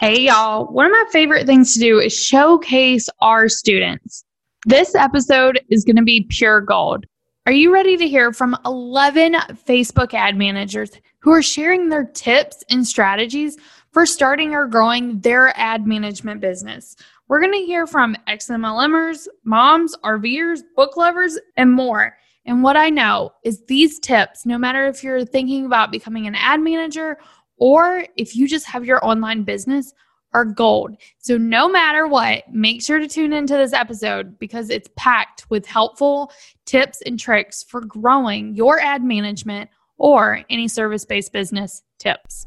Hey y'all, one of my favorite things to do is showcase our students. This episode is going to be pure gold. Are you ready to hear from 11 Facebook ad managers who are sharing their tips and strategies for starting or growing their ad management business? We're going to hear from XMLMers, moms, RVers, book lovers, and more. And what I know is these tips, no matter if you're thinking about becoming an ad manager or if you just have your online business, are gold. So no matter what, make sure to tune into this episode because it's packed with helpful tips and tricks for growing your ad management or any service-based business tips.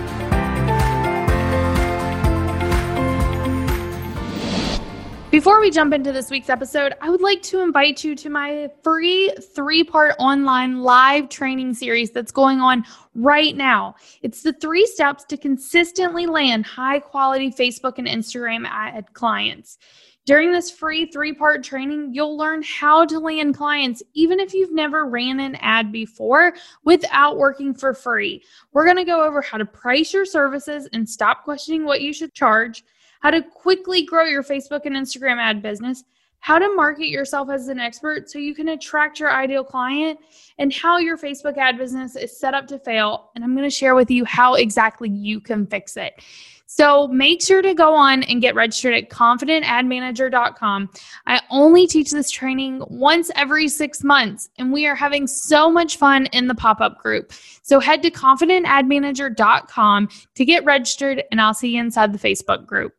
Before we jump into this week's episode, I would like to invite you to my free three-part online live training series that's going on right now. It's the 3 steps to consistently land high-quality Facebook and Instagram ad clients. During this free 3-part training, you'll learn how to land clients, even if you've never ran an ad before, without working for free. We're going to go over how to price your services and stop questioning what you should charge, how to quickly grow your Facebook and Instagram ad business, how to market yourself as an expert so you can attract your ideal client, and how your Facebook ad business is set up to fail. And I'm going to share with you how exactly you can fix it. So make sure to go on and get registered at confidentadmanager.com. I only teach this training once every 6 months, and we are having so much fun in the pop-up group. So head to confidentadmanager.com to get registered, and I'll see you inside the Facebook group.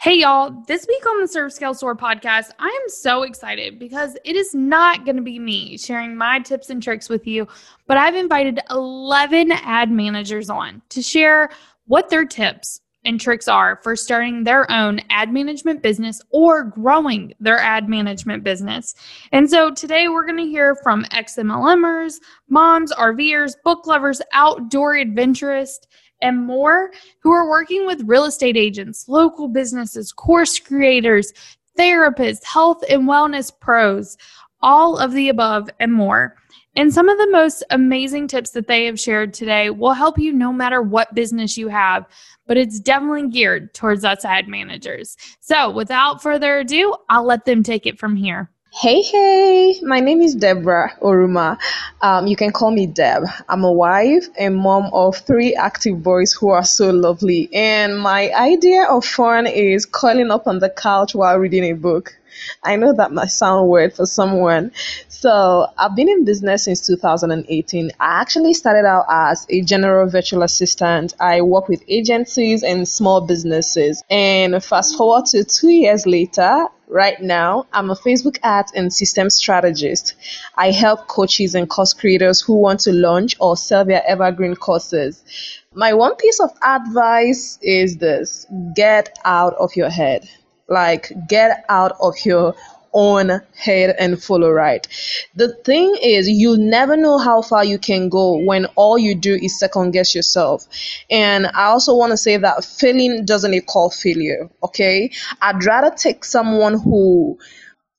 Hey y'all, this week on the Serve Scale Soar podcast, I am so excited because it is not going to be me sharing my tips and tricks with you, but I've invited 11 ad managers on to share what their tips and tricks are for starting their own ad management business or growing their ad management business. And so today we're going to hear from XMLMers, moms, RVers, book lovers, outdoor adventurists, and more who are working with real estate agents, local businesses, course creators, therapists, health and wellness pros, all of the above and more. And some of the most amazing tips that they have shared today will help you no matter what business you have, but it's definitely geared towards us ad managers. So without further ado, I'll let them take it from here. Hey, my name is Deborah Oruma. You can call me Deb. I'm a wife and mom of 3 active boys who are so lovely. And my idea of fun is curling up on the couch while reading a book. I know that might sound weird for someone. So I've been in business since 2018. I actually started out as a general virtual assistant. I work with agencies and small businesses. And fast forward to 2 years later, right now, I'm a Facebook ads and system strategist. I help coaches and course creators who want to launch or sell their evergreen courses. My one piece of advice is this: get out of your head. Like, get out of your own head and follow right. The thing is, you'll never know how far you can go when all you do is second guess yourself. And I also want to say that failing doesn't equal failure, okay? I'd rather take someone who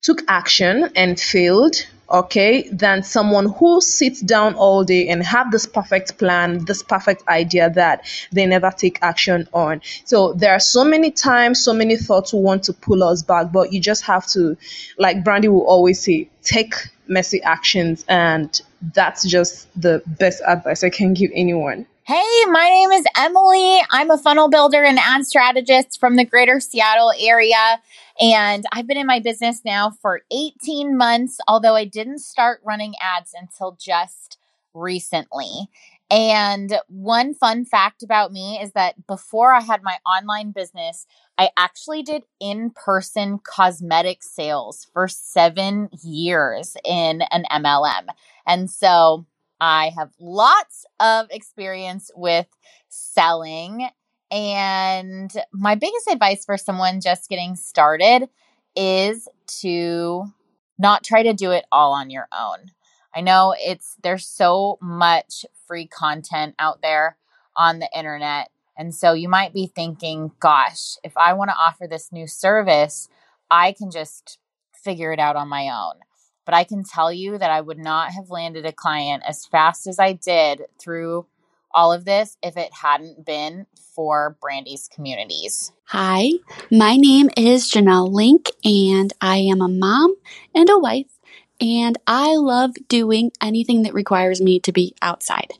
took action and failed, okay, than someone who sits down all day and have this perfect plan, this perfect idea that they never take action on. So there are so many times, so many thoughts who want to pull us back, but you just have to, like Brandy will always say, take messy actions. And that's just the best advice I can give anyone. Hey, my name is Emily. I'm a funnel builder and ad strategist from the greater Seattle area. And I've been in my business now for 18 months, although I didn't start running ads until just recently. And one fun fact about me is that before I had my online business, I actually did in-person cosmetic sales for 7 years in an MLM. And so I have lots of experience with selling. And my biggest advice for someone just getting started is to not try to do it all on your own. I know there's so much free content out there on the internet. And so you might be thinking, gosh, if I want to offer this new service, I can just figure it out on my own. But I can tell you that I would not have landed a client as fast as I did through all of this if it hadn't been for Brandy's communities. Hi, my name is Janelle Link, and I am a mom and a wife, and I love doing anything that requires me to be outside.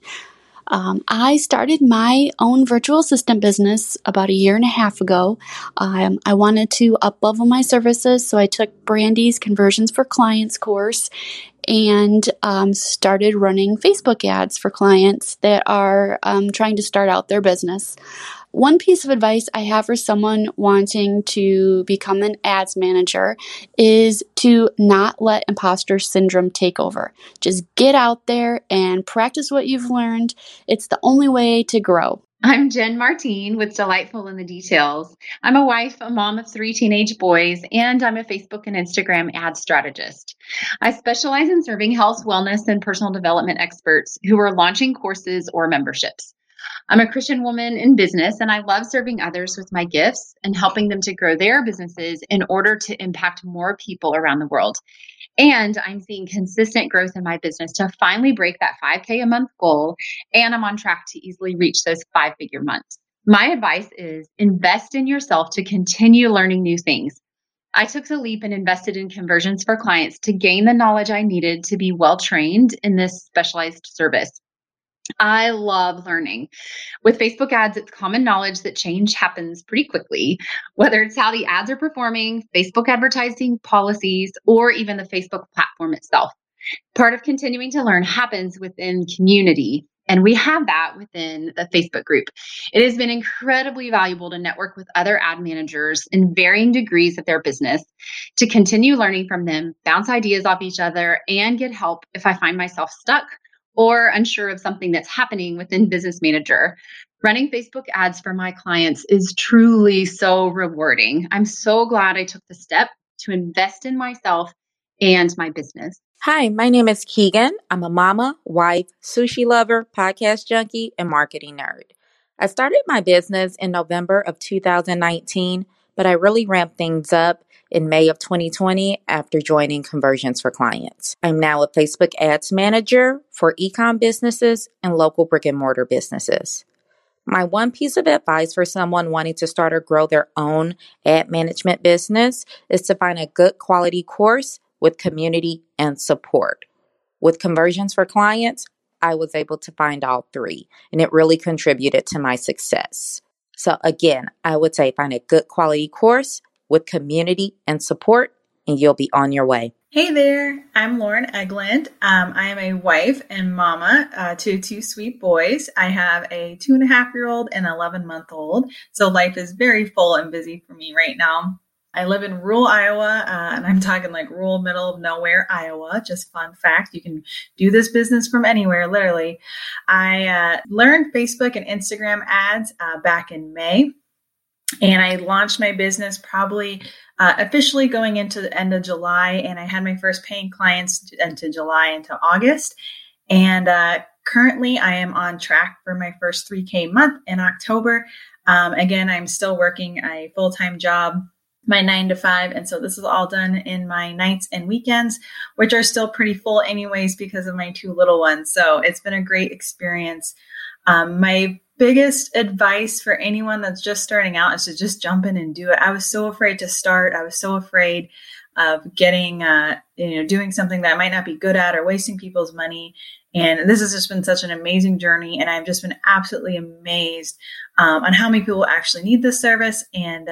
I started my own virtual assistant business about 1.5 years ago. I wanted to up-level my services, so I took Brandy's Conversions for Clients course and started running Facebook ads for clients that are trying to start out their business. One piece of advice I have for someone wanting to become an ads manager is to not let imposter syndrome take over. Just get out there and practice what you've learned. It's the only way to grow. I'm Jen Martine with Delightful in the Details. I'm a wife, a mom of 3 teenage boys, and I'm a Facebook and Instagram ad strategist. I specialize in serving health, wellness, and personal development experts who are launching courses or memberships. I'm a Christian woman in business, and I love serving others with my gifts and helping them to grow their businesses in order to impact more people around the world. And I'm seeing consistent growth in my business to finally break that 5K a month goal, and I'm on track to easily reach those 5-figure months. My advice is invest in yourself to continue learning new things. I took the leap and invested in Conversions for Clients to gain the knowledge I needed to be well-trained in this specialized service. I love learning. With Facebook ads, it's common knowledge that change happens pretty quickly, whether it's how the ads are performing, Facebook advertising policies, or even the Facebook platform itself. Part of continuing to learn happens within community, and we have that within the Facebook group. It has been incredibly valuable to network with other ad managers in varying degrees of their business, to continue learning from them, bounce ideas off each other, and get help if I find myself stuck or unsure of something that's happening within Business Manager. Running Facebook ads for my clients is truly so rewarding. I'm so glad I took the step to invest in myself and my business. Hi, my name is Keegan. I'm a mama, wife, sushi lover, podcast junkie, and marketing nerd. I started my business in November of 2019, but I really ramped things up in May of 2020 after joining Conversions for Clients. I'm now a Facebook ads manager for e-com businesses and local brick and mortar businesses. My one piece of advice for someone wanting to start or grow their own ad management business is to find a good quality course with community and support. With Conversions for Clients, I was able to find all three, and it really contributed to my success. So again, I would say find a good quality course with community and support, and you'll be on your way. Hey there, I'm Lauren Eglind. I am a wife and mama to 2 sweet boys. I have a 2.5-year-old and 11-month-old, so life is very full and busy for me right now. I live in rural Iowa, and I'm talking like rural middle of nowhere Iowa. Just fun fact, you can do this business from anywhere, literally. I learned Facebook and Instagram ads back in May. And I launched my business probably officially going into the end of July. And I had my first paying clients into July into August. And currently I am on track for my first 3K month in October. Again, I'm still working a full-time job, my 9-to-5. And so this is all done in my nights and weekends, which are still pretty full anyways because of my 2 little ones. So it's been a great experience. My biggest advice for anyone that's just starting out is to just jump in and do it. I was so afraid to start. I was so afraid of getting, doing something that I might not be good at or wasting people's money. And this has just been such an amazing journey. And I've just been absolutely amazed on how many people actually need this service and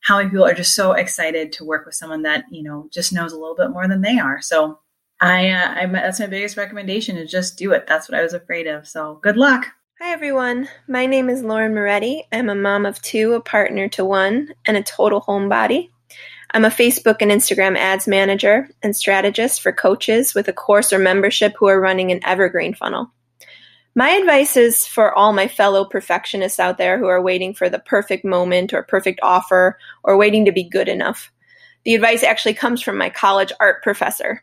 how many people are just so excited to work with someone that, just knows a little bit more than they are. So that's my biggest recommendation is just do it. That's what I was afraid of. So good luck. Hi, everyone. My name is Lauren Moretti. I'm a mom of 2, a partner to 1, and a total homebody. I'm a Facebook and Instagram ads manager and strategist for coaches with a course or membership who are running an evergreen funnel. My advice is for all my fellow perfectionists out there who are waiting for the perfect moment or perfect offer or waiting to be good enough. The advice actually comes from my college art professor.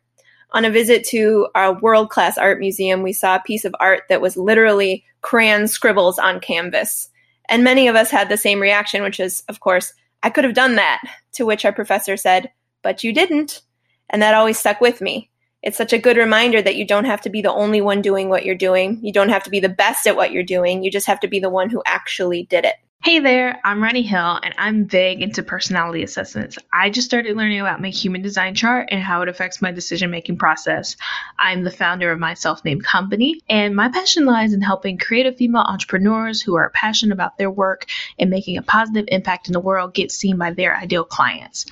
On a visit to our world-class art museum, we saw a piece of art that was literally crayon scribbles on canvas. And many of us had the same reaction, which is, of course, I could have done that, to which our professor said, but you didn't. And that always stuck with me. It's such a good reminder that you don't have to be the only one doing what you're doing. You don't have to be the best at what you're doing. You just have to be the one who actually did it. Hey there, I'm Ronnie Hill, and I'm big into personality assessments. I just started learning about my human design chart and how it affects my decision-making process. I'm the founder of my self-named company, and my passion lies in helping creative female entrepreneurs who are passionate about their work and making a positive impact in the world get seen by their ideal clients.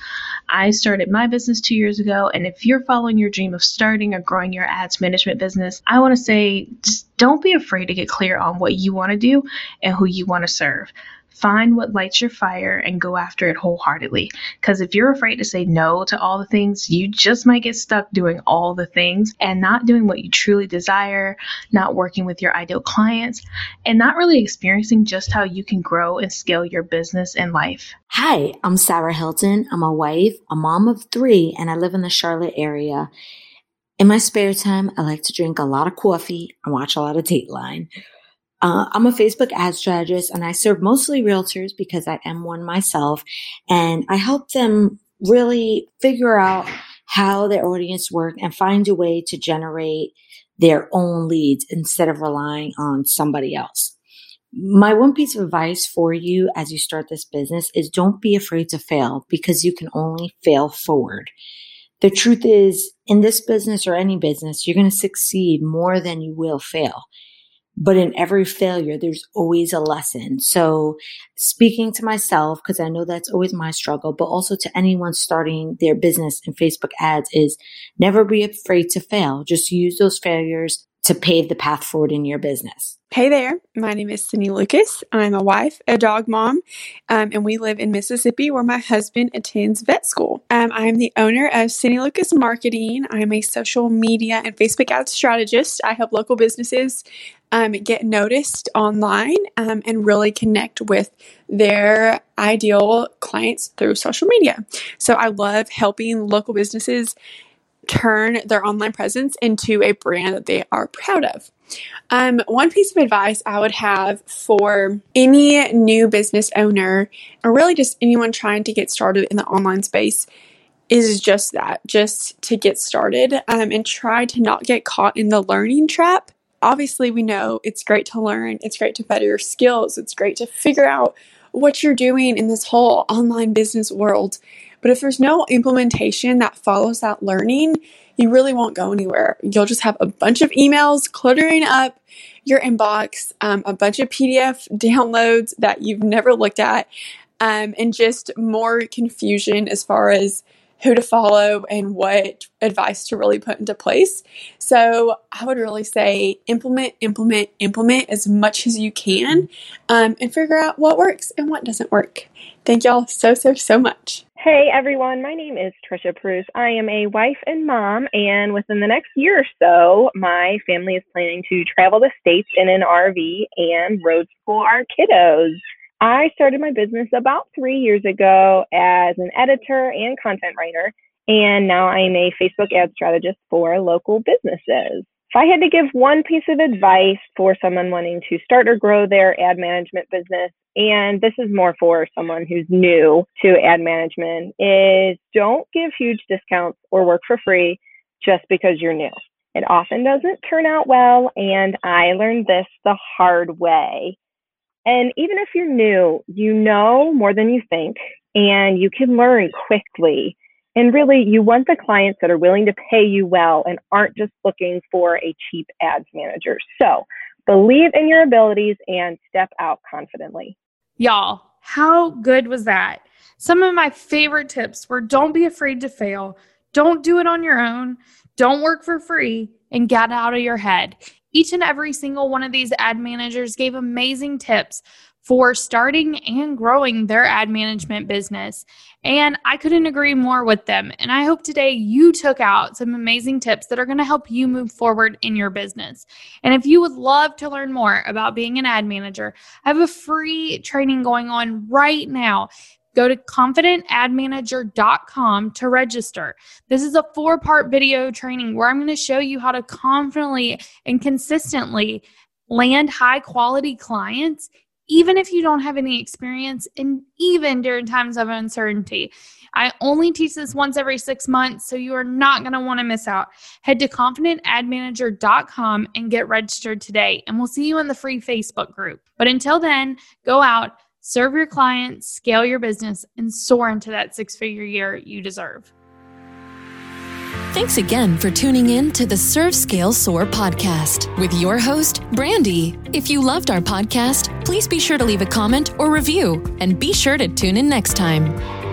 I started my business 2 years ago, and if you're following your dream of starting or growing your ads management business, I want to say just don't be afraid to get clear on what you want to do and who you want to serve. Find what lights your fire and go after it wholeheartedly. Because if you're afraid to say no to all the things, you just might get stuck doing all the things and not doing what you truly desire, not working with your ideal clients, and not really experiencing just how you can grow and scale your business and life. Hi, I'm Sarah Hilton. I'm a wife, a mom of 3, and I live in the Charlotte area. In my spare time, I like to drink a lot of coffee and watch a lot of Dateline. I'm a Facebook ad strategist, and I serve mostly realtors because I am one myself, and I help them really figure out how their audience work and find a way to generate their own leads instead of relying on somebody else. My one piece of advice for you as you start this business is don't be afraid to fail, because you can only fail forward. The truth is, in this business or any business, you're going to succeed more than you will fail. But in every failure, there's always a lesson. So speaking to myself, because I know that's always my struggle, but also to anyone starting their business in Facebook ads, is never be afraid to fail. Just use those failures to pave the path forward in your business. Hey there, my name is Cindy Lucas. I'm a wife, a dog mom, and we live in Mississippi where my husband attends vet school. I'm the owner of Cindy Lucas Marketing. I'm a social media and Facebook ads strategist. I help local businesses get noticed online and really connect with their ideal clients through social media. So I love helping local businesses turn their online presence into a brand that they are proud of. One piece of advice I would have for any new business owner, or really just anyone trying to get started in the online space, is just that, just to get started and try to not get caught in the learning trap. Obviously, we know it's great to learn. It's great to better your skills. It's great to figure out what you're doing in this whole online business world. But if there's no implementation that follows that learning, you really won't go anywhere. You'll just have a bunch of emails cluttering up your inbox, a bunch of PDF downloads that you've never looked at, and just more confusion as far as who to follow and what advice to really put into place. So I would really say implement as much as you can and figure out what works and what doesn't work. Thank y'all so much. Hey everyone, my name is Trisha Proust. I am a wife and mom, and within the next year or so, my family is planning to travel the States in an RV and road school our kiddos. I started my business about 3 years ago as an editor and content writer, and now I'm a Facebook ad strategist for local businesses. If I had to give one piece of advice for someone wanting to start or grow their ad management business, and this is more for someone who's new to ad management, is don't give huge discounts or work for free just because you're new. It often doesn't turn out well, and I learned this the hard way. And even if you're new, you know more than you think, and you can learn quickly. And really, you want the clients that are willing to pay you well and aren't just looking for a cheap ads manager. So believe in your abilities and step out confidently. Y'all, how good was that? Some of my favorite tips were don't be afraid to fail, don't do it on your own, don't work for free, and get out of your head. Each and every single one of these ad managers gave amazing tips for starting and growing their ad management business. And I couldn't agree more with them. And I hope today you took out some amazing tips that are going to help you move forward in your business. And if you would love to learn more about being an ad manager, I have a free training going on right now. Go to confidentadmanager.com to register. This is a 4-part video training where I'm going to show you how to confidently and consistently land high quality clients, even if you don't have any experience and even during times of uncertainty. I only teach this once every 6 months, so you are not going to want to miss out. Head to confidentadmanager.com and get registered today, and we'll see you in the free Facebook group. But until then, go out, serve your clients, scale your business, and soar into that 6-figure year you deserve. Thanks again for tuning in to the Serve Scale Soar podcast with your host, Brandy. If you loved our podcast, please be sure to leave a comment or review, and be sure to tune in next time.